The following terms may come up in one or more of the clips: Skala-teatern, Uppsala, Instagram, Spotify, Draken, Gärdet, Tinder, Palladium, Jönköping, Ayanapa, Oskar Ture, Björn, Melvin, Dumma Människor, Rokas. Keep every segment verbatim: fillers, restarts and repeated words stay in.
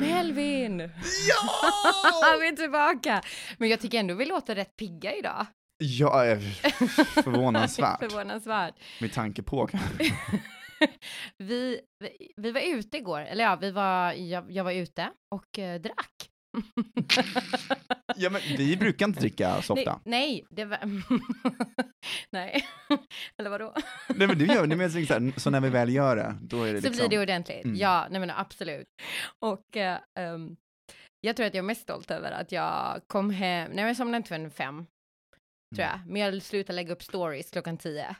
Melvin! Ja! Vi är tillbaka. Men jag tycker ändå vi låter rätt pigga idag. Ja, förvånansvärt. förvånansvärt. Med tanke på kanske. vi, vi, vi var ute igår. Eller ja, vi var, jag, jag var ute och eh, drack. Ja, men vi brukar inte dricka så ofta. Nej, nej det var... nej. Eller vadå? Nej, men du gör det så här, så när vi väl gör det, då är det liksom... Så blir det ordentligt. Mm. Ja, nej men absolut. Och eh, um, jag tror att jag är mest stolt över att jag kom hem... Nej, jag somnade inte förrän fem, tror jag. Men jag slutade lägga upp stories klockan tio.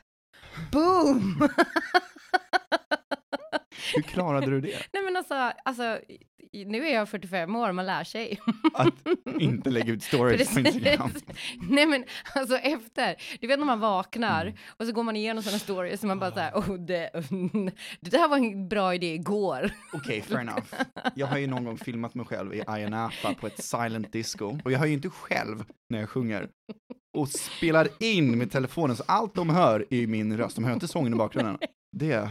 Boom! Hur klarade du det? Nej men alltså, alltså, nu är jag fyrtiofem år, man lär sig. Att inte lägga ut stories på Instagram. Nej men alltså efter, du vet när man vaknar mm. och så går man igenom sådana stories som man bara såhär, oh, det, det där var en bra idé igår. Okej, okay, fair enough. Jag har ju någon gång filmat mig själv i Ayanapa på ett silent disco. Och jag hör ju inte själv när jag sjunger. Och spelar in med telefonen så allt de hör är min röst. De hör inte sången i bakgrunden. Det...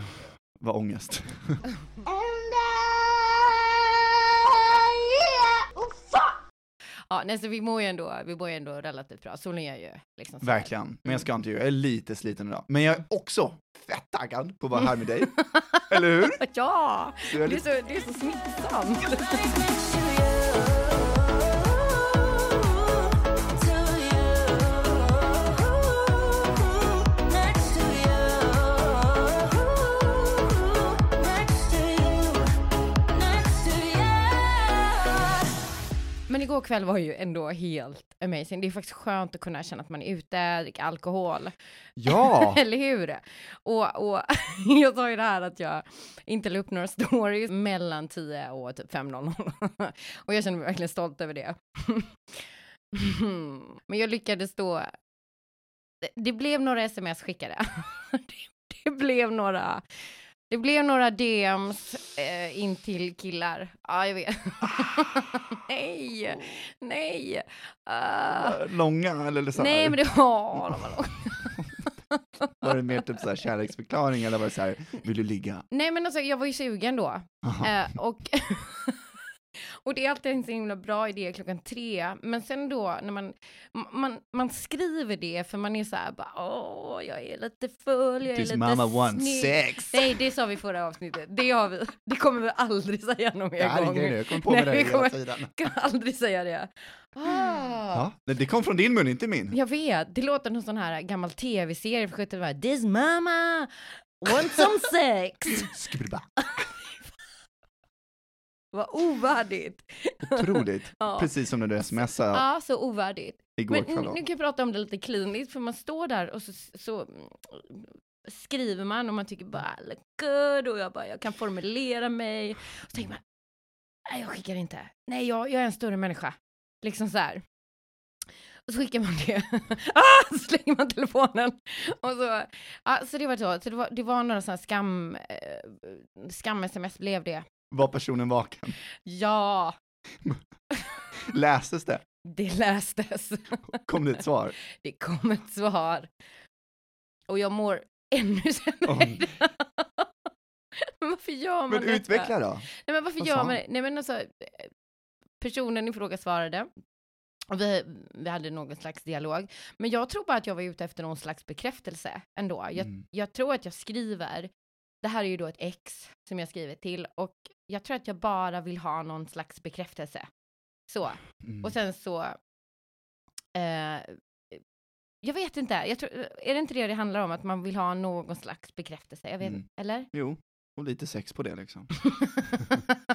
var ångest. Ja, nej, så vi mår ju ändå, vi mår ju ändå relativt bra. Solen gör ju liksom så. Verkligen, här. Men jag ska inte göra, jag är lite sliten idag. Men jag är också fett taggad på att vara här med dig. Eller hur? Ja, det är, lite... det är, så, det är så smittsamt. Men igår kväll var ju ändå helt amazing. Det är faktiskt skönt att kunna känna att man är ute, dricka alkohol. Ja! Eller hur? Och, och jag sa ju det här att jag inte la upp några stories mellan tio och typ fem noll noll. Och jag känner mig verkligen stolt över det. Men jag lyckades då... Det blev några sms skickade. Det blev några... Det blev några D Ms eh, in till killar. Ja, ah, jag vet. nej, nej. Uh, långa eller så här? Nej, men det var, de var långa. Var det mer typ så här kärleksförklaring eller var det så här, vill du ligga? Nej, men alltså jag var ju sugen då. Eh, och, och det är alltid en så himla bra idé klockan tre. Men sen då, när man, man, man skriver det för man är så här, bara, åh, jag är lite full, jag är lite mamma wants sex. Nej, det sa vi förra avsnittet. Det har vi. Det kommer vi aldrig säga någon mer gång. Det jag kom på med. Nej, det kommer, jag kan aldrig säga det. Ah. Ja, det kom från din mun, inte min. Jag vet, det låter någon sån här gammal tv-serie för sjuttio. This mama wants some sex. Skruva. Vad ovärdigt. Otroligt. Ja. Precis som när du smsar. Ja, så ovärdigt. Igår men nu, nu kan jag prata om det lite kliniskt. För man står där och så, så skriver man och man tycker bara look good. Och jag bara, jag kan formulera mig. Och så tänker man, nej jag skickar inte. Nej, jag, jag är en större människa. Liksom så här. Och så skickar man det. ah, så slänger man telefonen. Och så, ah, så det var så. Så det var, det var några sådana skam, eh, skam-sms blev det. Var personen vaken? Ja. Lästes det? Det lästes. Kom det ett svar? Det kom ett svar. Och jag mår ännu sämre. Oh. Men varför gör man men detta? Men utveckla då. Nej men varför Vad gör man det? Nej men alltså, personen i fråga svarade. Och vi, vi hade någon slags dialog. Men jag tror bara att jag var ute efter någon slags bekräftelse ändå. Jag, mm. jag tror att jag skriver... Det här är ju då ett ex som jag skrivit till. Och jag tror att jag bara vill ha någon slags bekräftelse. Så. Mm. Och sen så... Eh, jag vet inte. Jag tror, är det inte det det handlar om? Att man vill ha någon slags bekräftelse? Jag vet, mm. Eller? Jo. Och lite sex på det liksom.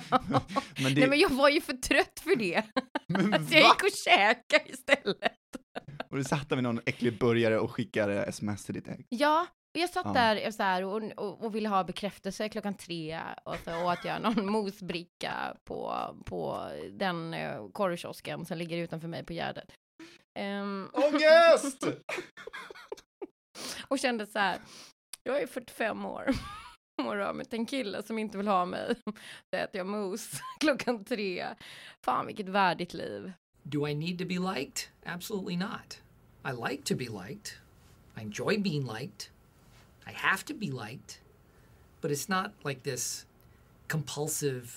men det... Nej men jag var ju för trött för det. Men alltså, jag gick och käkade istället. och du satt där med någon äcklig burgare och skickade sms till ditt ex. Ja. Och jag satt ja. där och, så här, och, och, och ville ha bekräftelse klockan tre. Och så åt jag någon mosbricka på, på den uh, korvkiosken som ligger utanför mig på Gärdet. Um, Ångest! och kände så här, jag är fyrtiofem år. Mår av mig till en kille som inte vill ha mig. Så äter jag mos klockan tre. Fan vilket värdigt liv. Do I need to be liked? Absolutely not. I like to be liked. I enjoy being liked. I have to be liked, but it's not like this compulsive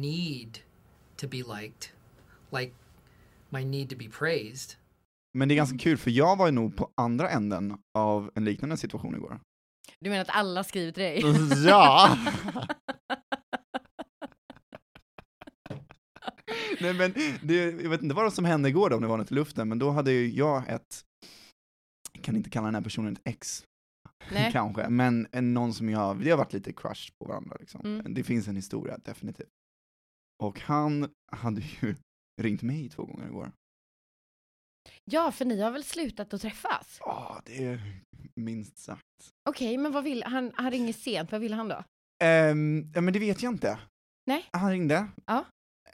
need to be liked, like my need to be praised. Men det är ganska kul, för jag var ju nog på andra änden av en liknande situation igår. Du menar att alla skriver till dig? Ja! Nej, men det, jag vet inte vad som hände igår då, om det var något i luften, men då hade ju jag ett, jag kan inte kalla den här personen ett ex. Nej. Kanske, men någon som jag, vi har varit lite crush på varandra liksom. Mm. Det finns en historia, definitivt. Och han hade ju ringt mig två gånger igår. Ja, för ni har väl slutat att träffas? Ja, det är minst sagt. Okej, okay, men vad vill han? Han ringer sent, vad vill han då? Um, ja, men det vet jag inte. Nej. Han ringde. Ja.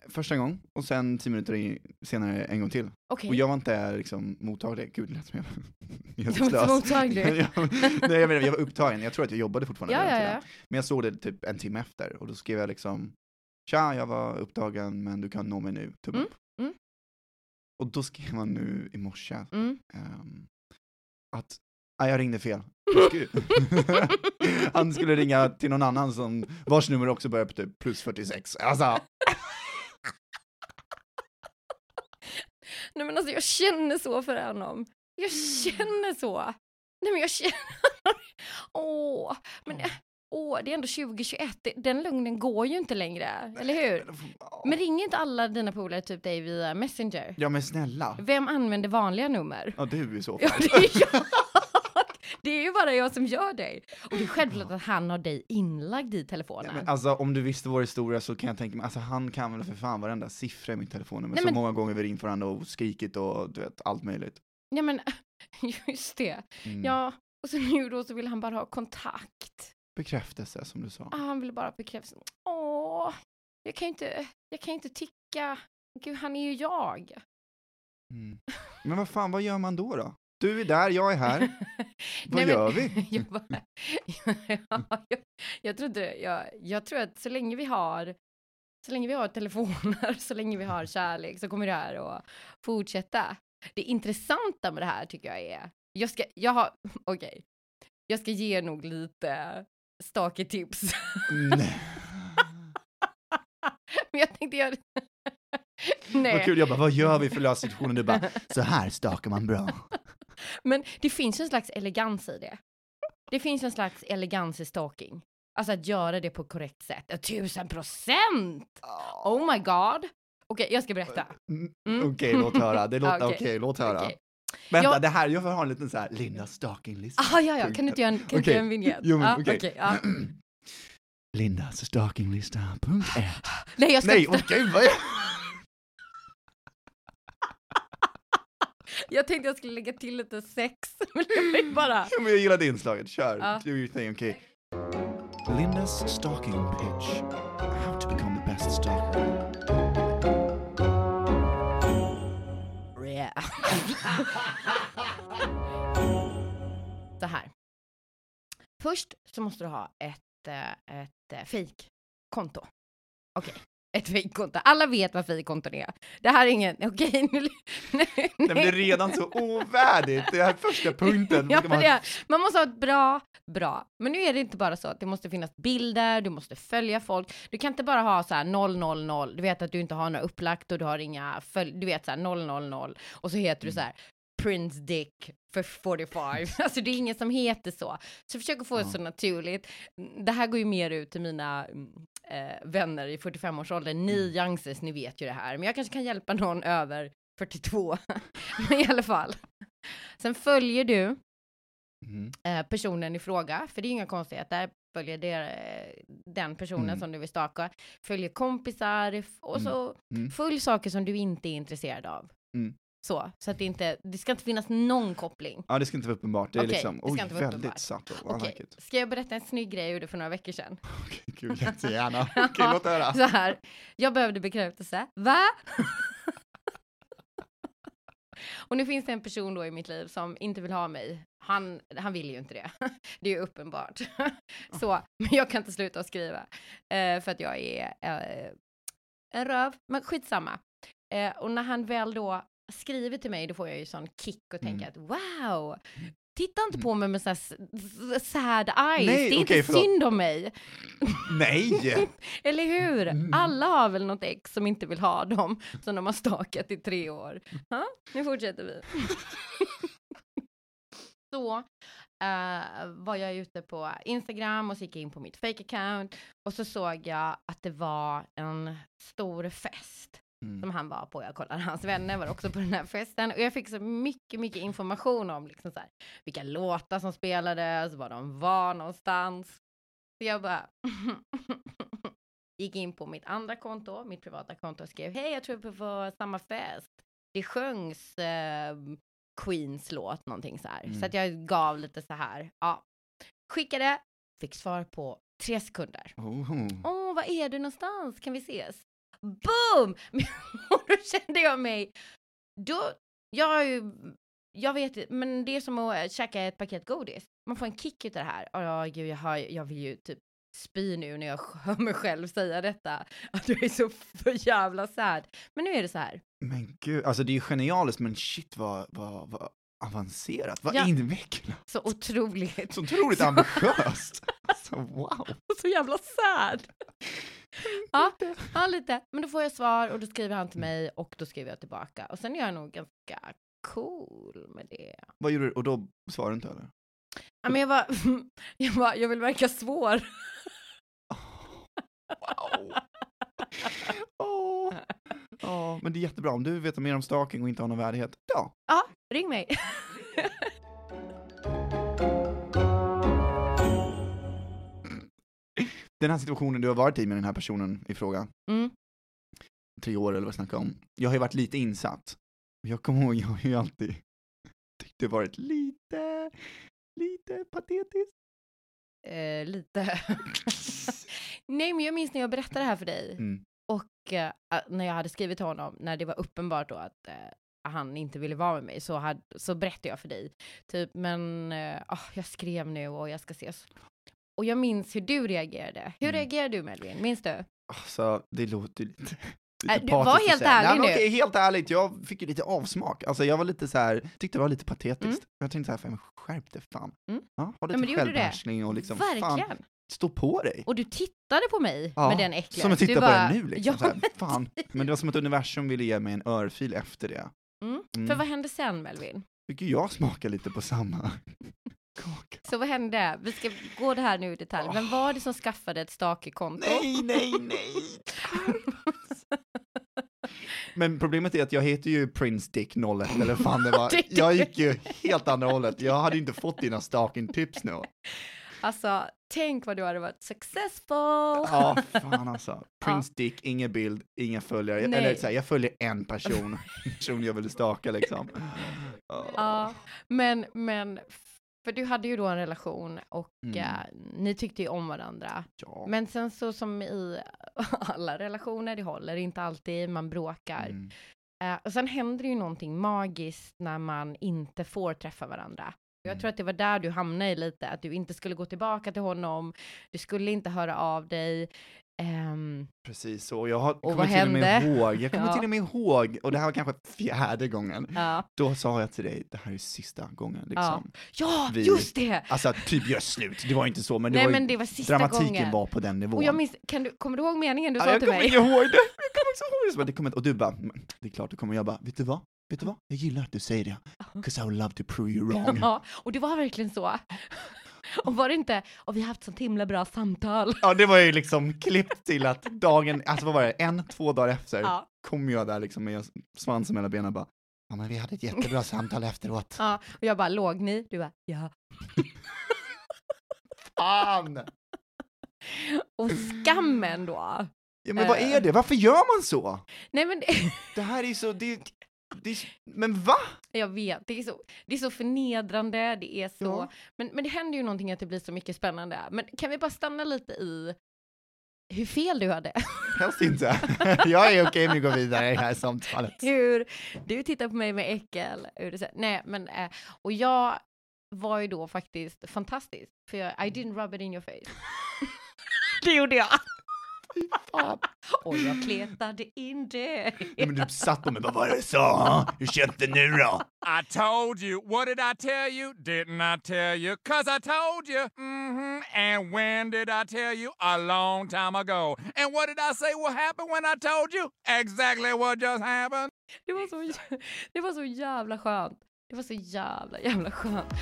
Första gång, och sen tio minuter senare en gång till. Okay. Och jag var inte liksom mottaglig. Gud, lät som jag var slös. Mottaglig? Nej, jag menar, jag var upptagen. Jag tror att jag jobbade fortfarande. Ja, ja, ja. Men jag såg det typ en timme efter. Och då skrev jag liksom, tja, jag var upptagen, men du kan nå mig nu. Tumme mm. upp. Mm. Och då skrev man nu i morse mm. um, att ah, jag ringde fel. Han skulle ringa till någon annan som vars nummer också börjar på typ plus fyrtiosex. Alltså... Nej, men alltså jag känner så för honom. Jag känner så. Nej, men jag känner... Åh, men... Åh, det är ändå tjugo tjugoett. Den lugnen går ju inte längre, eller hur? Men ringer inte alla dina polare typ dig via Messenger? Ja, men snälla. Vem använder vanliga nummer? Ja, du i så fall. Ja, det är jag. Det är ju bara jag som gör dig. Och det är självklart att han har dig inlagd i telefonen. Ja, alltså om du visste vår historia så kan jag tänka mig, alltså han kan väl för fan varenda siffra i min telefon. Men nej, så men... många gånger vi ringt varandra och skrikit och du vet, allt möjligt. Nej, men just det. Mm. Ja, och så nu då så vill han bara ha kontakt. Bekräftelse, som du sa. Ja, ah, han ville bara bekräftelse. Åh, jag kan ju inte, jag kan inte ticka. Gud, han är ju jag. Mm. Men vad fan, vad gör man då då? Du är där, jag är här. Vad Nej, gör men, vi? jag, bara, ja, jag, jag, trodde, jag, jag tror att så länge vi har så länge vi har telefoner, så länge vi har kärlek, så kommer det här att fortsätta. Det intressanta med det här tycker jag är, jag ska, jag har, okej. Okay, jag ska ge nog lite stake tips. Nej. Men jag tänkte göra det. Nej. Vad kul, jag bara, vad gör vi för lösa situationen? Du bara, så här stakar man bra. Men det finns en slags elegans i det. Det finns en slags elegans i stalking. Alltså att göra det på korrekt sätt. Tusen procent! Oh my god. Okej, jag ska berätta. Mm. Okej, låt höra. Det låter, okej. okej, låt höra. Okej. Vänta, jag... det här, jag får ha en liten så här Linda stalking-lista. Ah, ja, ja, kan du inte göra en, kan okay. en vignett? Jo, men, ah, okej. Okay. Ah. Lindas stalking-lista, punkt ett. Nej, jag ska Nej, okej, okay, vad är... Jag tänkte jag skulle lägga till lite sex. Men jag bara... Ja, men jag gillar det inslaget. Kör. Ja. Do your thing, okay. Lindas stalking pitch. How to become the best stalker. Yeah. Så här. Först så måste du ha ett, ett fake-konto. Okej. Okay. Ett fejkkonto. Alla vet vad fejkkonton är. Det här är ingen... Okej, nu... Nej, nej. Det blir redan så ovärdigt. Det här första punkten. Ja, man... Det, man måste ha ett bra, bra. Men nu är det inte bara så att det måste finnas bilder. Du måste följa folk. Du kan inte bara ha så här noll noll noll. Du vet att du inte har några upplagt och du har inga... Följ, du vet så här noll noll noll. Och så heter mm. du så här... Prince Dick för fyrtiofem. Alltså det är ingen som heter så. Så jag försöker få det ja. så naturligt. Det här går ju mer ut till mina äh, vänner i fyrtiofem-årsåldern. Ni youngsters, ni vet ju det här. Men jag kanske kan hjälpa någon över fyrtiotvå. Men i alla fall. Sen följer du mm. äh, personen i fråga. För det är inga konstigheter. Följer det, den personen mm. som du vill staka. Följer kompisar. Och så mm. följ saker som du inte är intresserad av. Mm. Så, så att det inte, det ska inte finnas någon koppling. Ja, det ska inte vara uppenbart. Det är okay, liksom, oj, det väldigt satt. Okej, okay. Ska jag berätta en snygg grej jag gjorde för några veckor sedan? Okej, okay, kul, jättegärna. Okej, okay, låt höra. Så här, jag behövde bekräftelse. Va? Och nu finns det en person då i mitt liv som inte vill ha mig. Han, han vill ju inte det. Det är ju uppenbart. Så, men jag kan inte sluta att skriva. För att jag är äh, en röv. Men skitsamma. Och när han väl då skriver till mig, då får jag ju sån kick och tänker mm. att wow, Titta inte på mig med sådana sad eyes. Nej, det är okay, inte synd om mig. Nej. Eller hur? Mm. Alla har väl något ex som inte vill ha dem. Som de har stakat i tre år. Ha? Nu fortsätter vi. Så uh, var jag ute på Instagram och så gick jag in på mitt fake account. Och så såg jag att det var en stor fest. Mm. Som han var på. Jag kollade, hans vänner var också på den här festen. Och jag fick så mycket, mycket information om liksom så här, vilka låtar som spelades. Var de var någonstans. Så jag bara gick in på mitt andra konto. Mitt privata konto och skrev: hej, jag tror vi var samma fest. Det sjöngs eh, Queens låt någonting så här. Mm. Så att jag gav lite så här. Ja. Skickade. Fick svar på tre sekunder. Åh, oh. oh, vad är du någonstans? Kan vi ses? Boom! Och då kände jag mig... Då, jag, jag vet, men det är som att käka ett paket godis. Man får en kick ut av det här. Åh, gud, jag, har, jag vill ju typ spy nu när jag hör mig själv säga detta. Att jag är så för jävla sad. Men nu är det så här. Men gud, alltså det är ju genialiskt, men shit vad... vad, vad... avancerat, vad ja. invecklat. Så otroligt. Så otroligt så. Ambitiöst. Alltså, wow. Så jävla sad. ja, ja, lite. Men då får jag svar och då skriver han till mig och då skriver jag tillbaka. Och sen är jag nog ganska cool med det. Vad gjorde du? Och då svarade du inte heller? Ja, men jag var, jag var, jag vill verka svår. oh, wow. Åh. Oh. Ja, men det är jättebra. Om du vet mer om stalking och inte har någon värdighet, ja. Ja, ring mig. Den här situationen du har varit i med den här personen i fråga. Mm. Tre år eller vad jag snackar om. Jag har ju varit lite insatt. Jag kommer ihåg, jag har ju alltid tyckt det varit lite, lite patetiskt. Eh, lite. Nej, men jag minns när jag berättade det här för dig. Mm. Och äh, när jag hade skrivit till honom, när det var uppenbart då att äh, han inte ville vara med mig, så, hade, så berättade jag för dig. Typ, men äh, åh, jag skrev nu och jag ska ses. Och jag minns hur du reagerade. Hur mm. reagerade du, Melvin? Minns du? Alltså, det låter lite... lite äh, du var helt ärlig. Nej, nu. Okej, helt ärligt, jag fick ju lite avsmak. Alltså, jag var lite så här, tyckte det var lite patetiskt. Mm. Jag tänkte så här, skärp dig fan. Mm. Ja, ha lite självbehärskning och liksom... Verkligen. Fan, stå på dig. Och du tittade på mig ja, med den äckliga. Som jag tittar du på bara, den nu liksom. Ja, så här, fan. Men det var som att universum ville ge mig en örfil efter det. Mm. Mm. För vad hände sen, Melvin? Tycker jag smakar lite på samma kaka. Så vad hände? Vi ska gå det här nu i detalj. Oh. Men var det som skaffade ett stalkerkonto? Nej, nej, nej. Men problemet är att jag heter ju Prince Dick noll ett eller fan det var. Jag gick ju helt andra hållet. Jag hade inte fått dina stalking-tips nu. Alltså, tänk vad du hade varit successful. Ja, fan alltså. Prince ja. Dick, ingen bild, ingen följare. Nej. Eller så här, jag följer en person. Person jag ville staka liksom. Oh. Ja, men, men för du hade ju då en relation och mm. uh, ni tyckte ju om varandra. Ja. Men sen så som i alla relationer, det håller inte alltid, man bråkar. Mm. Uh, och sen händer ju någonting magiskt när man inte får träffa varandra. Jag tror att det var där du hamnade i lite. Att du inte skulle gå tillbaka till honom. Du skulle inte höra av dig. Um, Precis så. Jag har, och vad hände? Jag kommer till och med ihåg. Jag kommer ja. till och med ihåg. Och det här var kanske fjärde gången. Ja. Då sa jag till dig. Det här är sista gången. Liksom. Ja, ja vi, just det. Alltså typ gör slut. Det var inte så. Men, det Nej, var, men det var sista dramatiken gången. Var på den nivån. Och jag minns, kan du, kommer du ihåg meningen du ja, sa till mig? Jag kommer inte ihåg det. Jag kommer inte ihåg det. Så bara, det kommer, och du bara. Det är klart du kommer. Jag bara. Vet du vad? Vet du vad? Jag gillar att du säger det. Because I would love to prove you wrong. Ja, och det var verkligen så. Och var det inte... Och vi har haft sånt himla bra samtal. Ja, det var ju liksom klippt till att dagen... Alltså vad var det? En, två dagar efter ja. kom jag där liksom med svansen mellan benen och bara... Ja, men vi hade ett jättebra samtal efteråt. Ja, och jag bara, låg ni? Du bara, ja. Fan! Och skammen då. Ja, men vad är det? Varför gör man så? Nej, men... Det här är ju så... Det... Det är, men va? Jag vet, det är så, det är så förnedrande, det är så ja. men, men det händer ju någonting att det blir så mycket spännande. Men kan vi bara stanna lite i hur fel du hade? Helst inte, jag är okej med att gå vidare i det här samtalet. Hur, du tittar på mig med äckel. Nej, men, och jag var ju då faktiskt fantastisk. För jag, I didn't rub it in your face. Det gjorde jag. fan. Och jag kletade in det. Nej, men du satt på mig. Vad var det jag sa? Hur känns det nu då? I told you. What did I tell you? Didn't I tell you? Cause I told you. Mm-hmm. And when did I tell you? A long time ago. And what did I say will happen when I told you? Exactly what just happened. Det var så, det var så jävla skönt. Det var så jävla, jävla skönt.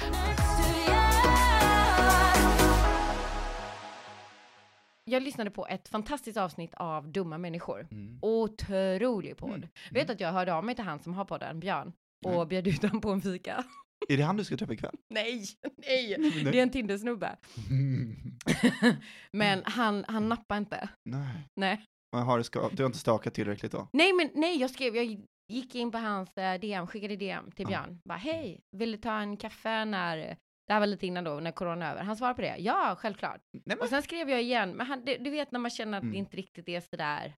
Jag lyssnade på ett fantastiskt avsnitt av Dumma Människor. Mm. Otrolig podd. Mm. Vet att jag hörde av mig till han som har podden, Björn. Och mm. bjöd ut honom på en fika. Är det han du ska träffa ikväll? Nej, nej. nej. Det är en Tinder-snubbe. Mm. Men han, han nappar inte. Nej. Nej. Jag har, ska, du har inte stakat tillräckligt då? Nej, men nej, jag skrev... Jag, gick in på hans D M, skickade D M till Björn. Ah. Bara, hej, vill du ta en kaffe när... Det här var lite innan då, när corona är över. Han svarade på det. Ja, självklart. Men... Och sen skrev jag igen. Men han, du, du vet när man känner att mm. det inte riktigt är sådär...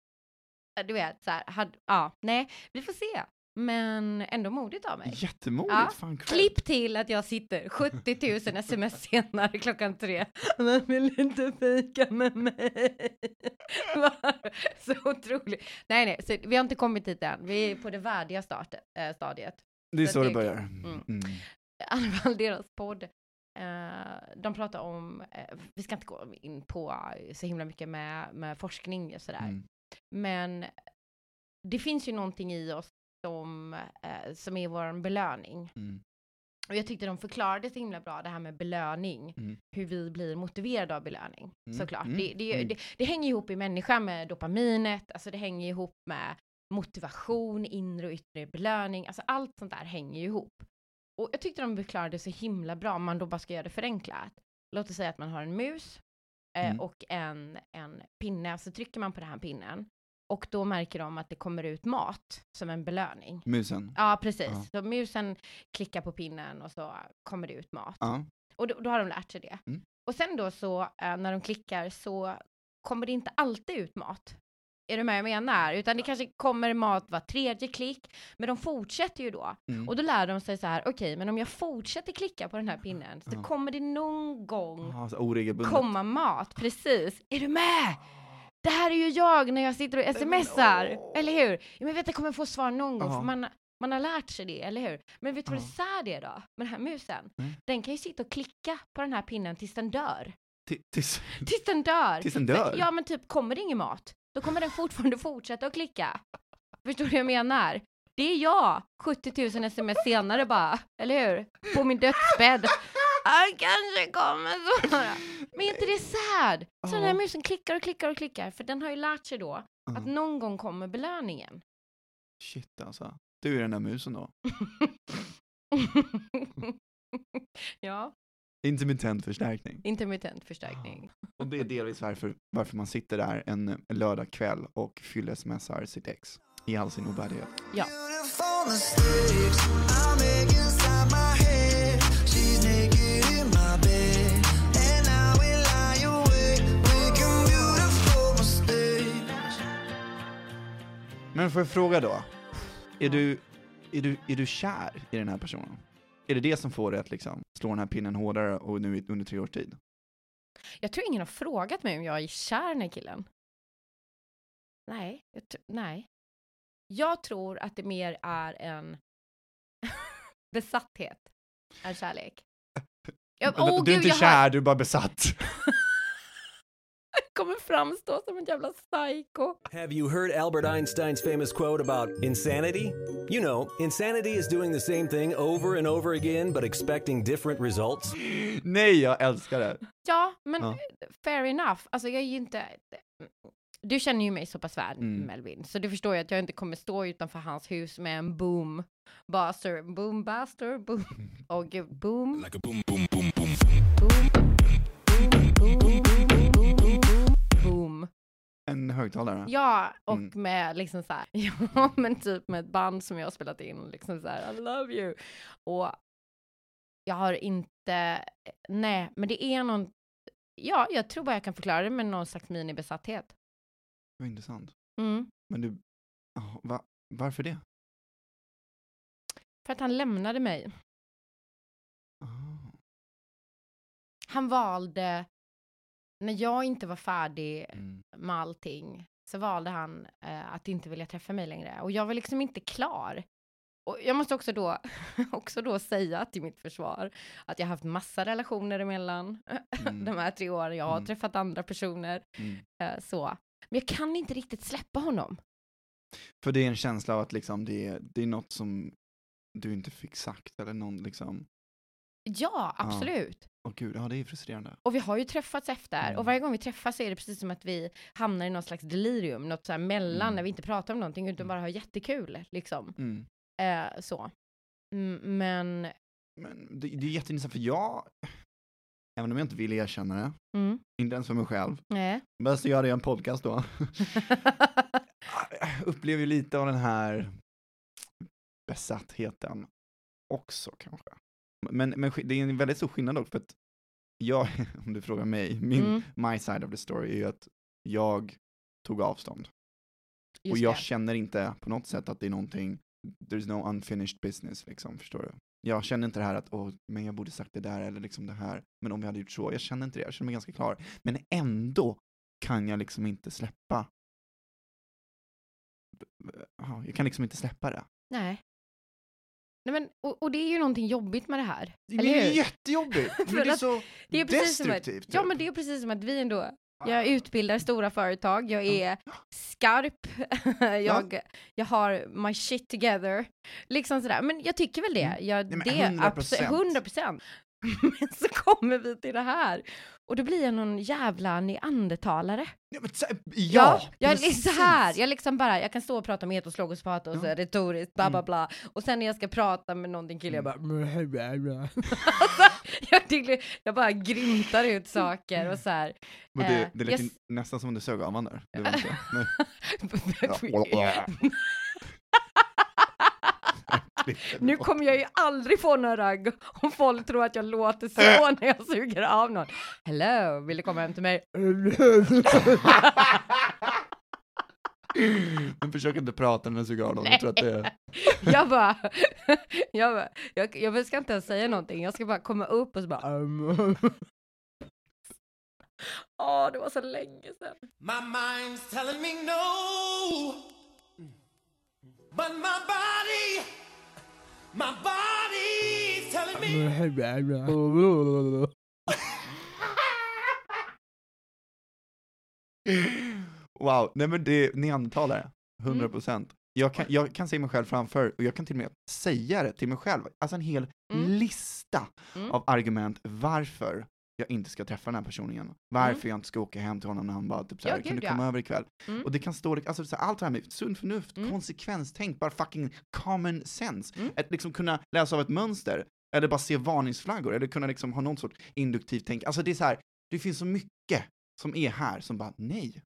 Du vet, såhär... Had, ja, nej. Vi får se. Men ändå modigt av mig. Jättemodigt, ja. Fan kväll. Klipp till att jag sitter sjuttio tusen sms senare klockan tre. Man vill inte fika med mig. Så otroligt. Nej, nej. Så vi har inte kommit hit än. Vi är på det värdiga start, äh, stadiet. Det är så, så det börjar. Mm. Mm. I alla fall deras podd. Uh, de pratar om... Uh, vi ska inte gå in på uh, så himla mycket med, med forskning och sådär. Mm. Men det finns ju någonting i oss som, eh, som är vår belöning. Mm. Och jag tyckte de förklarade så himla bra det här med belöning. Mm. Hur vi blir motiverade av belöning. Mm. Såklart. Mm. Det, det, det, det hänger ihop i människan med dopaminet. Alltså det hänger ihop med motivation, inre och yttre belöning. Alltså allt sånt där hänger ihop. Och jag tyckte de förklarade så himla bra om man då bara ska göra det förenklat. Låt oss säga att man har en mus eh, mm. och en, en pinne. Så trycker man på den här pinnen. Och då märker de att det kommer ut mat som en belöning. Musen? Ja, precis. Ja. Så musen klickar på pinnen och så kommer det ut mat. Ja. Och då, då har de lärt sig det. Mm. Och sen då så, äh, när de klickar så kommer det inte alltid ut mat. Är du med jag menar? Utan det kanske kommer mat var tredje klick. Men de fortsätter ju då. Mm. Och då lär de sig så här, okej, okay, men om jag fortsätter klicka på den här pinnen så ja. kommer det någon gång ja, komma mat. Precis. Är du med? Det här är ju jag när jag sitter och smsar. Men, oh. Eller hur? Ja, men vet du, jag kommer få svar någon gång. Uh-huh. För man, man har lärt sig det, eller hur? Men vet du vad det är det då? Med den här musen. Mm. Den kan ju sitta och klicka på den här pinnen tills den dör. T- tills... tills den dör. Tills den dör? Men, ja, men typ kommer det ingen mat. Då kommer den fortfarande fortsätta att klicka. Förstår du vad jag menar? Det är jag. sjuttio tusen sms senare bara. Eller hur? På min dödsbädd. Han kanske kommer svara. Men inte det är sad. Så den här musen klickar och klickar och klickar. För den har ju lärt sig då att mm. någon gång kommer belöningen. Shit alltså. Du är den där musen då. Ja. Intermittent förstärkning. Intermittent förstärkning. Och det är delvis varför, varför man sitter där en lördag kväll och fyller smsar sitt ex. I all sin ovärdighet. Ja. Men får jag fråga då, är du, är, du, är du kär i den här personen? Är det det som får dig att liksom slå den här pinnen hårdare och nu under tre års tid? Jag tror ingen har frågat mig om jag är kär i den här killen. Nej, jag, tr- nej. Jag tror att det mer är en besatthet än kärlek. Jag, oh, du är gud, inte kär, har... du är bara besatt. Kommer framstå som en jävla psycho. Have you heard Albert Einstein's famous quote about insanity? You know, insanity is doing the same thing over and over again but expecting different results. Nej, jag älskar det. Ja, men ja. Fair enough. Alltså jag är ju inte... Du känner ju mig så pass väl, mm. Melvin. Så du förstår ju att jag inte kommer stå utanför hans hus med en boom. Buster, boom, buster, boom. Och boom. Like a boom, boom, boom, boom. Boom. En högtalare? Ja, och mm. med liksom så här, ja men typ med ett band som jag har spelat in, liksom så här, I love you. Och jag har inte, nej, men det är någon, ja, jag tror bara jag kan förklara det med någon slags minibesatthet. Vad intressant. Mm. Men du, oh, va, varför det? För att han lämnade mig. Oh. Han valde när jag inte var färdig mm. med allting så valde han eh, att inte vilja träffa mig längre. Och jag var liksom inte klar. Och jag måste också då, också då säga till mitt försvar att jag har haft massa relationer emellan mm. de här tre åren. Jag har mm. träffat andra personer. Mm. Eh, så. Men jag kan inte riktigt släppa honom. För det är en känsla av att liksom det, är, det är något som du inte fick sagt. Eller någon liksom... Ja, absolut. Ja. Och gud, ja, det är frustrerande. Och vi har ju träffats efter. Mm. Och varje gång vi träffas så är det precis som att vi hamnar i någon slags delirium. Något så här mellan mm. när vi inte pratar om någonting utan bara har jättekul. Liksom. Mm. Eh, så. Mm, men... men det, det är jätteintressant för jag... Även om jag inte vill erkänna det. Mm. Inte ens för mig själv. Nej. Men så gör jag en podcast då. Jag upplever ju lite av den här besattheten också kanske. Men, men det är en väldigt stor skillnad dock, för att jag, om du frågar mig, min mm. my side of the story är ju att jag tog avstånd. Just och jag det. Känner inte på något sätt att det är någonting, there's no unfinished business liksom, förstår du? Jag känner inte det här att, åh, men jag borde sagt det där eller liksom det här, men om jag hade gjort så, jag känner inte det, jag känner mig ganska klar. Men ändå kan jag liksom inte släppa, jag kan liksom inte släppa det. Nej. Nej, men, och, och det är ju någonting jobbigt med det här. Det eller är hur? Jättejobbigt. Det är så det är destruktivt. Att, ja, men det är precis som att vi ändå... Jag utbildar stora företag. Jag är skarp. jag, jag har my shit together. Liksom sådär. Men jag tycker väl det. Jag, Nej, det är hundra procent. Men så kommer vi till det här. Och då blir jag någon jävla neandertalare. Ja, men, ja, ja jag är så här. Jag liksom bara, jag kan stå och prata om etos, logos, patos, ja. Retoriskt, bla bla bla. Och sen när jag ska prata med någonting kille, jag bara... alltså, jag, tyckte, jag bara grintar ut saker och så här. Men det, eh, det lät jag... nästan som om du sög av man där. Det var inte. Nej. Nu kommer jag ju aldrig få någon ragg om folk tror att jag låter så när jag suger av någon. Hello, vill du komma hem till mig? Men försök inte prata när jag suger av någon. Jag tror att det är... jag bara, jag bara, jag, jag ska inte ens säga någonting. Jag ska bara komma upp och så bara... Um. Åh, det var så länge sedan. My mind's telling me no, but my body... My body's telling me. Wow, nej men det är neandertalare hundra procent. Mm. Jag kan jag kan se mig själv framför, och jag kan till och med säga det till mig själv. Alltså en hel mm. lista mm. av argument varför jag inte ska träffa den här personen igen. Varför mm. jag inte ska åka hem till honom när han bara typ såhär, ja, kan gud, du komma ja. Över ikväll? Mm. Och det kan stå, alltså så här, allt det här med sund förnuft, mm. konsekvenstänk, bara fucking common sense. Mm. Att liksom kunna läsa av ett mönster, eller bara se varningsflaggor, eller kunna liksom ha någon sorts induktivt tänk. Alltså det är så här, det finns så mycket som är här som bara, nej.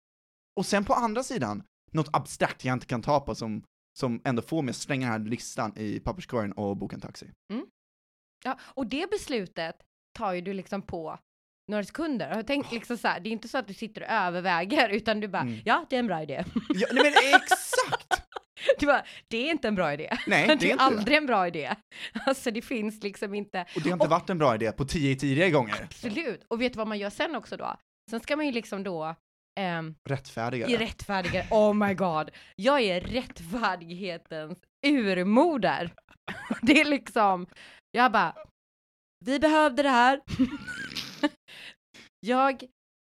Och sen på andra sidan, något abstrakt jag inte kan ta på som, som ändå får mig att slänga den här listan i papperskorgen och boka en taxi. Mm. Ja, och det beslutet tar ju du liksom på några sekunder. Jag har tänkt liksom så här, det är inte så att du sitter och överväger, utan du bara, mm. ja, det är en bra idé. Ja, nej, men exakt! Du bara, det är inte en bra idé. Nej, det är, det är inte aldrig det. En bra idé. Alltså det finns liksom inte. Och det har inte och, varit en bra idé på tio tidigare gånger. Absolut. Och vet du vad man gör sen också då? Sen ska man ju liksom då... Um, rättfärdigare. rättfärdigare. Oh my god. Jag är rättfärdighetens urmoder. Det är liksom, jag bara... Vi behövde det här. jag,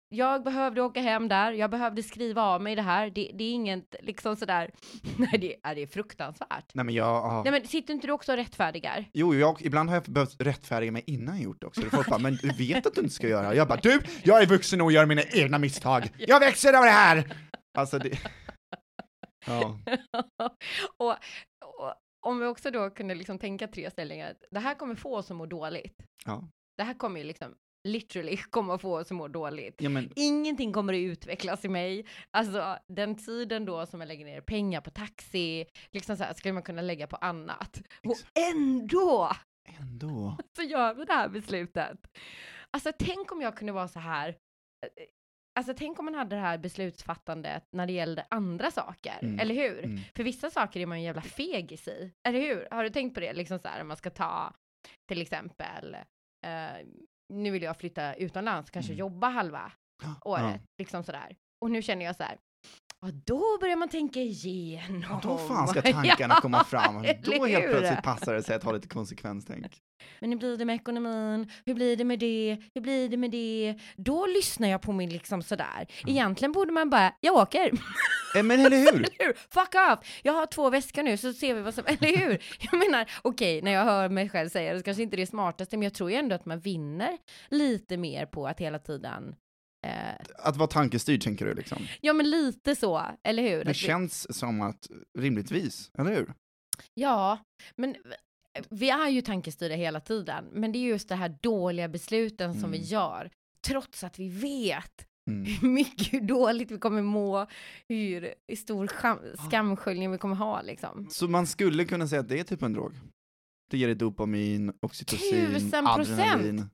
jag behövde åka hem där. Jag behövde skriva av mig det här. Det, det är inget liksom sådär. Nej, det är, det är fruktansvärt. Nej, men jag... Uh... Nej, men sitter inte du också och rättfärdigar? Jo, jag, ibland har jag behövt rättfärdiga mig innan jag gjort det också. Det folk bara, men du vet att du inte ska göra det. Jag bara, du, jag är vuxen och gör mina egna misstag. Jag växer av det här. Alltså, det... Ja. och... och... Om vi också då kunde liksom tänka tre ställningar. Det här kommer få oss att må dåligt. Ja. Det här kommer ju liksom literally komma få oss att må dåligt. Ja, men... Ingenting kommer att utvecklas i mig. Alltså den tiden då som jag lägger ner pengar på taxi. Liksom så här skulle man kunna lägga på annat. Exakt. Och ändå. Ändå. Så gör vi det här beslutet. Alltså tänk om jag kunde vara så här. Alltså tänk om man hade det här beslutsfattandet när det gällde andra saker, mm. eller hur? Mm. För vissa saker är man ju jävla feg i sig, eller hur? Har du tänkt på det? Liksom så här, om man ska ta, till exempel, eh, nu vill jag flytta utomlands, kanske mm. jobba halva året. Ja. Liksom sådär. Och nu känner jag så här. Ja, då börjar man tänka igenom. Ja, då fan ska tankarna ja, komma fram. Då helt plötsligt passar det sig att ha lite konsekvenstänk. Men hur blir det med ekonomin? Hur blir det med det? Hur blir det med det? Då lyssnar jag på min liksom sådär. Egentligen borde man bara, jag åker. Äh, men eller hur? Eller hur? Fuck off! Jag har två väskor nu så ser vi vad som, eller hur? Jag menar, okej, okay, när jag hör mig själv säga det så kanske inte det smartaste. Men jag tror ju ändå att man vinner lite mer på att hela tiden... Att vara tankestyrd tänker du liksom. Ja men lite så, eller hur? Det känns vi... som att rimligtvis, eller hur? Ja, men vi är ju tankestyrda hela tiden. Men det är just det här dåliga besluten mm. som vi gör. Trots att vi vet mm. hur mycket hur dåligt vi kommer må. Hur stor skam- skamsköljning vi kommer ha liksom. Så man skulle kunna säga att det är typ en drog. Det ger dig dopamin, oxytocin, tusen adrenalin.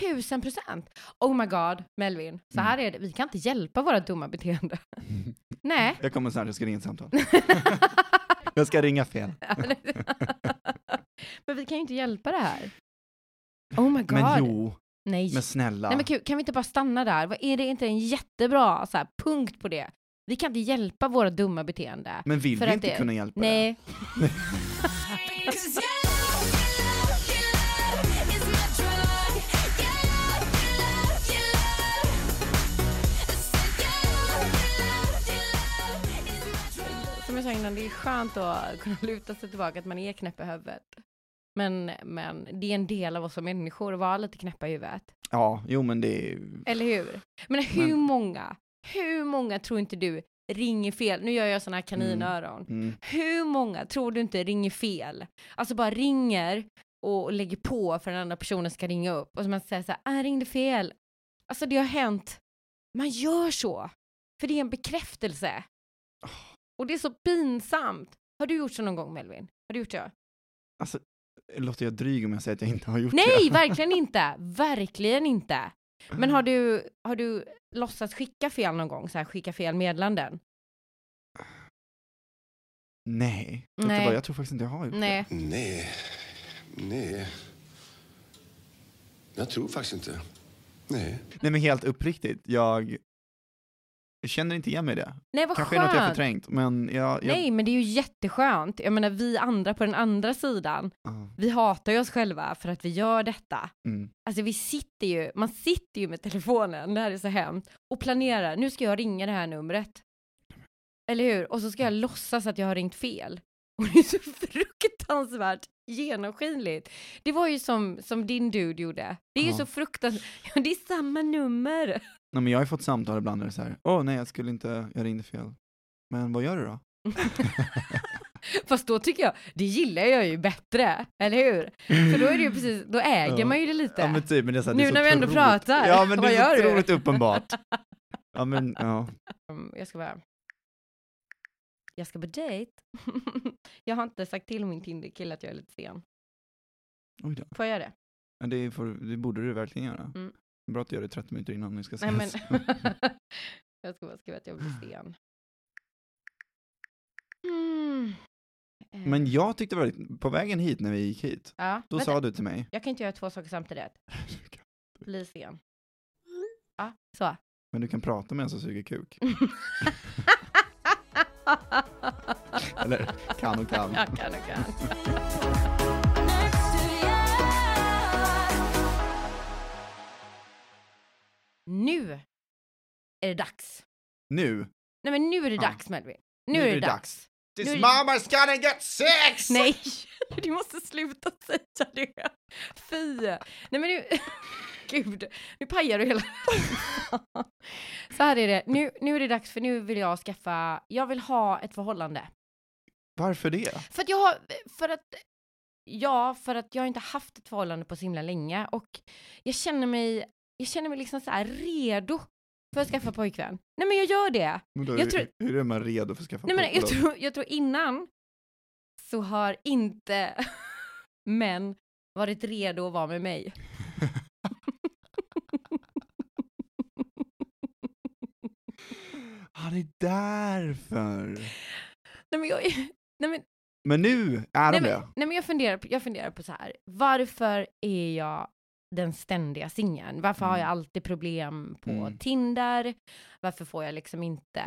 Tusen procent. Oh my god, Melvin. Så här mm. är det. Vi kan inte hjälpa våra dumma beteende. Nej. Jag kommer snart, jag ska ringa ett samtal. Jag ska ringa fel. Men vi kan ju inte hjälpa det här. Oh my god. Men jo. Nej. Men snälla. Nej men gud, kan vi inte bara stanna där? Vad är det inte en jättebra så här, punkt på det? Vi kan inte hjälpa våra dumma beteende. Men vill vi inte det... kunna hjälpa nej. Det? Nej. Det är skönt att kunna luta sig tillbaka att man är knäpp i huvudet. Men, men det är en del av oss som människor att vara lite knäppa i huvudet. Ja, jo men det är... Eller hur? Men hur men... många, hur många tror inte du ringer fel? Nu gör jag såna här kaninöron. Mm. Mm. Hur många tror du inte ringer fel? Alltså bara ringer och lägger på för den andra personen ska ringa upp. Och så man säger så här, jag ringde fel. Alltså det har hänt. Man gör så. För det är en bekräftelse. Oh. Och det är så pinsamt. Har du gjort så någon gång, Melvin? Har du gjort det? Alltså, låter jag dryg om jag säger att jag inte har gjort Nej, det? Nej, verkligen inte. Verkligen inte. Men har du, har du låtsats skicka fel någon gång? Så här, skicka fel meddelanden? Nej. Nej. Jag tror faktiskt inte jag har gjort Nej. det. Nej. Nej. Jag tror faktiskt inte. Nej. Nej, men helt uppriktigt. Jag... Jag känner inte igen mig det. Nej, vad kanske skönt. Är något jag förträngt. Men jag, jag... Nej, men det är ju jätteskönt. Jag menar, vi andra på den andra sidan. Uh. Vi hatar ju oss själva för att vi gör detta. Mm. Alltså vi sitter ju, man sitter ju med telefonen, det här är så hemskt. Och planerar, nu ska jag ringa det här numret. Eller hur? Och så ska jag låtsas att jag har ringt fel. Och det är så fruktansvärt genomskinligt. Det var ju som, som din dude gjorde. Det är uh. ju så fruktansvärt. Ja, det är samma nummer. Nej, men jag har fått samtal ibland där det är så här, åh oh, nej jag skulle inte, jag ringde fel. Men vad gör du då? Fast då tycker jag, det gillar jag ju bättre, eller hur? För då är det ju precis, då äger ja. man ju det lite. Ja, men typ, men det är så här, nu det är så när vi ändå troligt. pratar, ja, men vad det är så otroligt uppenbart. Ja men, ja. Jag ska bara, jag ska på dejt. Jag har inte sagt till min Tinder-kille att jag är lite sen. Oj då. Får jag det? Ja, det, får, det borde du verkligen göra. Mm. Bra att du gör det trettio minuter innan ni ska ses. Nej, men... jag ska bara skriva att jag blir sen. Mm. Men jag tyckte väldigt... På vägen hit när vi gick hit. Ja, då vänta. Sa du till mig. Jag kan inte göra två saker samtidigt. Bli sen. Ja, så. Men du kan prata med en som suger kuk. Eller kan och kan. Ja, kan och kan. Nu är det dags. Nu? Nej, men nu är det dags, ah. Melvin. Nu, nu är det, det dags. dags. This det... mama's gonna get sex! Nej, du måste sluta säga det. Fy. Nej, men nu... Gud, nu pajar du hela... Så här är det. Nu, nu är det dags, för nu vill jag skaffa... Jag vill ha ett förhållande. Varför det? För att jag har... För att... Ja, för att jag har inte haft ett förhållande på så himla länge. Och jag känner mig... Jag känner mig liksom så här redo för att skaffa pojkvän. Nej, men jag gör det. Men då, jag tror... Hur är man redo för att skaffa Nej, pojkvän? Men jag, tror, jag tror innan så har inte män varit redo att vara med mig. Ja, det är därför. Nej, men jag... Nej, men... Men nu är de det. Nej, men jag funderar på, jag funderar på så här. Varför är jag den ständiga singeln. Varför mm. har jag alltid problem på mm. Tinder? Varför får jag liksom inte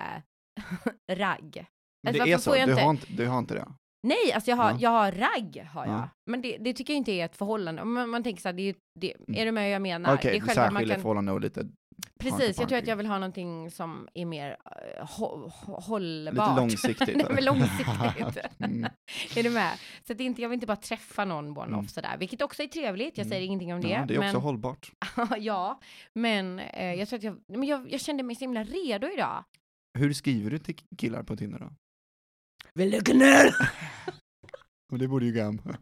ragg? Alltså, det är så, du, inte... Har inte, du har inte det? Nej, alltså jag har, ja. jag har ragg har jag. Ja. Men det, det tycker jag inte är ett förhållande. Man, man tänker så här, det är, det, är det med jag menar? Okej, okay, det särskiljer kan... förhållande och lite... Precis, jag tror att jag vill ha någonting som är mer ho- hållbart. Lite långsiktigt. Nej, men långsiktigt. mm. Är du med? Så det är inte, jag vill inte bara träffa någon på mm. sådär, vilket också är trevligt, jag säger mm. ingenting om det. Ja, det är men... också hållbart. Ja, men eh, jag tror att jag, men jag, jag kände mig så himla redo idag. Hur skriver du till killar på Tinder då? Vill du knull? Det borde ju gamla.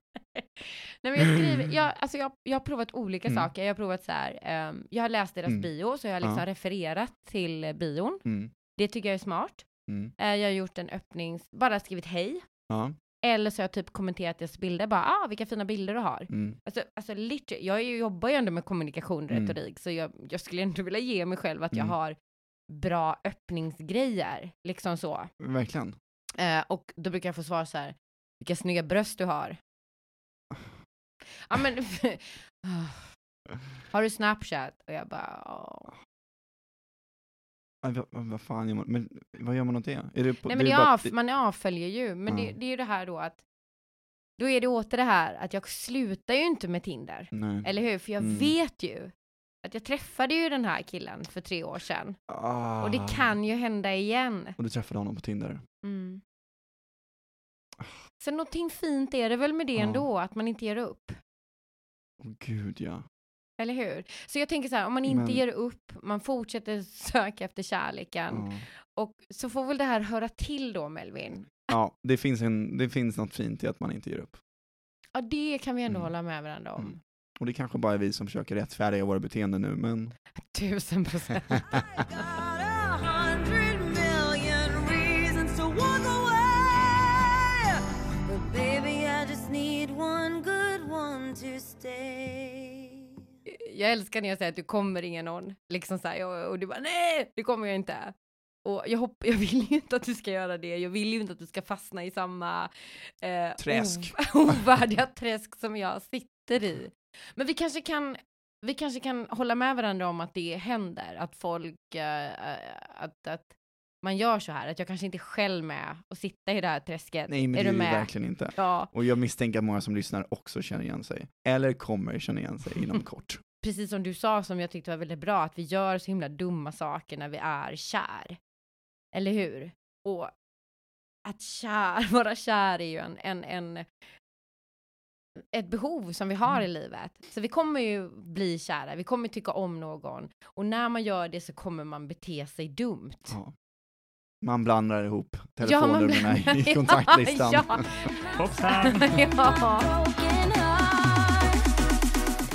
Nej, men jag skriver, jag, alltså jag, jag har provat olika mm. saker. Jag har provat så här, um, jag har läst deras mm. bio, så jag har liksom ja. refererat till bion. Mm. Det tycker jag är smart. Mm. Uh, jag har gjort en öppning, bara skrivit hej. Ja. Eller så har jag typ kommenterat deras bilder, bara, ah, vilka fina bilder du har. Mm. Alltså, alltså liter- jag jobbar ju ändå med kommunikation, retorik, mm. så jag, jag skulle inte vilja ge mig själv att mm. jag har bra öppningsgrejer, liksom så. Verkligen. Uh, och då brukar jag få svar så här, vilka snygga bröst du har. Ja, men har du Snapchat? Och jag bara åh. Vad, vad fan gör man? Men vad gör man åt det? Är det på, nej, men det är bara... av, man avföljer ju. Men ja. det, det är ju det här då att då är det åter det här att jag slutar ju inte med Tinder. Nej. Eller hur? För jag mm. vet ju att jag träffade ju den här killen för tre år sedan. Ah. Och det kan ju hända igen. Och du träffade honom på Tinder. Mm. Så någonting fint är det väl med det ja. ändå, att man inte ger upp. Åh oh, gud, ja. Eller hur? Så jag tänker så här, om man inte Men... ger upp, man fortsätter söka efter kärleken. Ja. Och så får väl det här höra till då, Melvin. Ja, det finns, en, det finns något fint i att man inte ger upp. Ja, det kan vi ändå mm. hålla med varandra om. Mm. Och det kanske bara är vi som försöker rättfärdiga våra beteenden nu, men... Tusen procent. Jag älskar när jag säger att du kommer ringa någon. Liksom så här, och, och du bara, nej, det kommer jag inte. Och jag, hopp, jag vill ju inte att du ska göra det. Jag vill ju inte att du ska fastna i samma... Eh, träsk. Ov- ovärdiga träsk som jag sitter i. Men vi kanske kan, vi kanske kan hålla med varandra om att det händer. Att folk... Eh, att, att man gör så här. Att jag kanske inte är själv med och sitta i det här träsket. Nej, men är det du är med? Verkligen inte. Ja. Och jag misstänker att många som lyssnar också känner igen sig. Eller kommer känna igen sig inom kort. Precis som du sa, som jag tyckte var väldigt bra, att vi gör så himla dumma saker när vi är kär. Eller hur? Och att kär, vara kär är ju en, en, en, ett behov som vi har i livet. Så vi kommer ju bli kära, vi kommer tycka om någon. Och när man gör det så kommer man bete sig dumt. Ja. Man blandar ihop telefonnumren ja, i kontaktlistan. Ja, ja.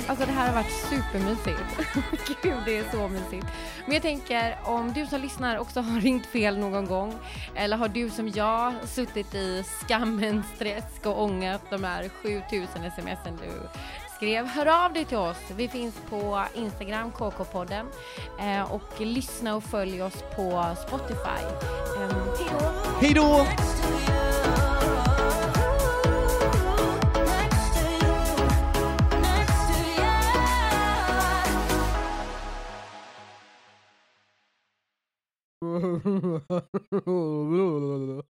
Alltså det här har varit supermysigt. Gud, det är så mysigt. Men jag tänker, om du som lyssnar också har ringt fel någon gång, eller har du som jag suttit i skammen, stress och ångest de här sjutusen sms'en du skrev, hör av dig till oss. Vi finns på Instagram, K K podden, och lyssna och följ oss på Spotify. Hej då! Hej då!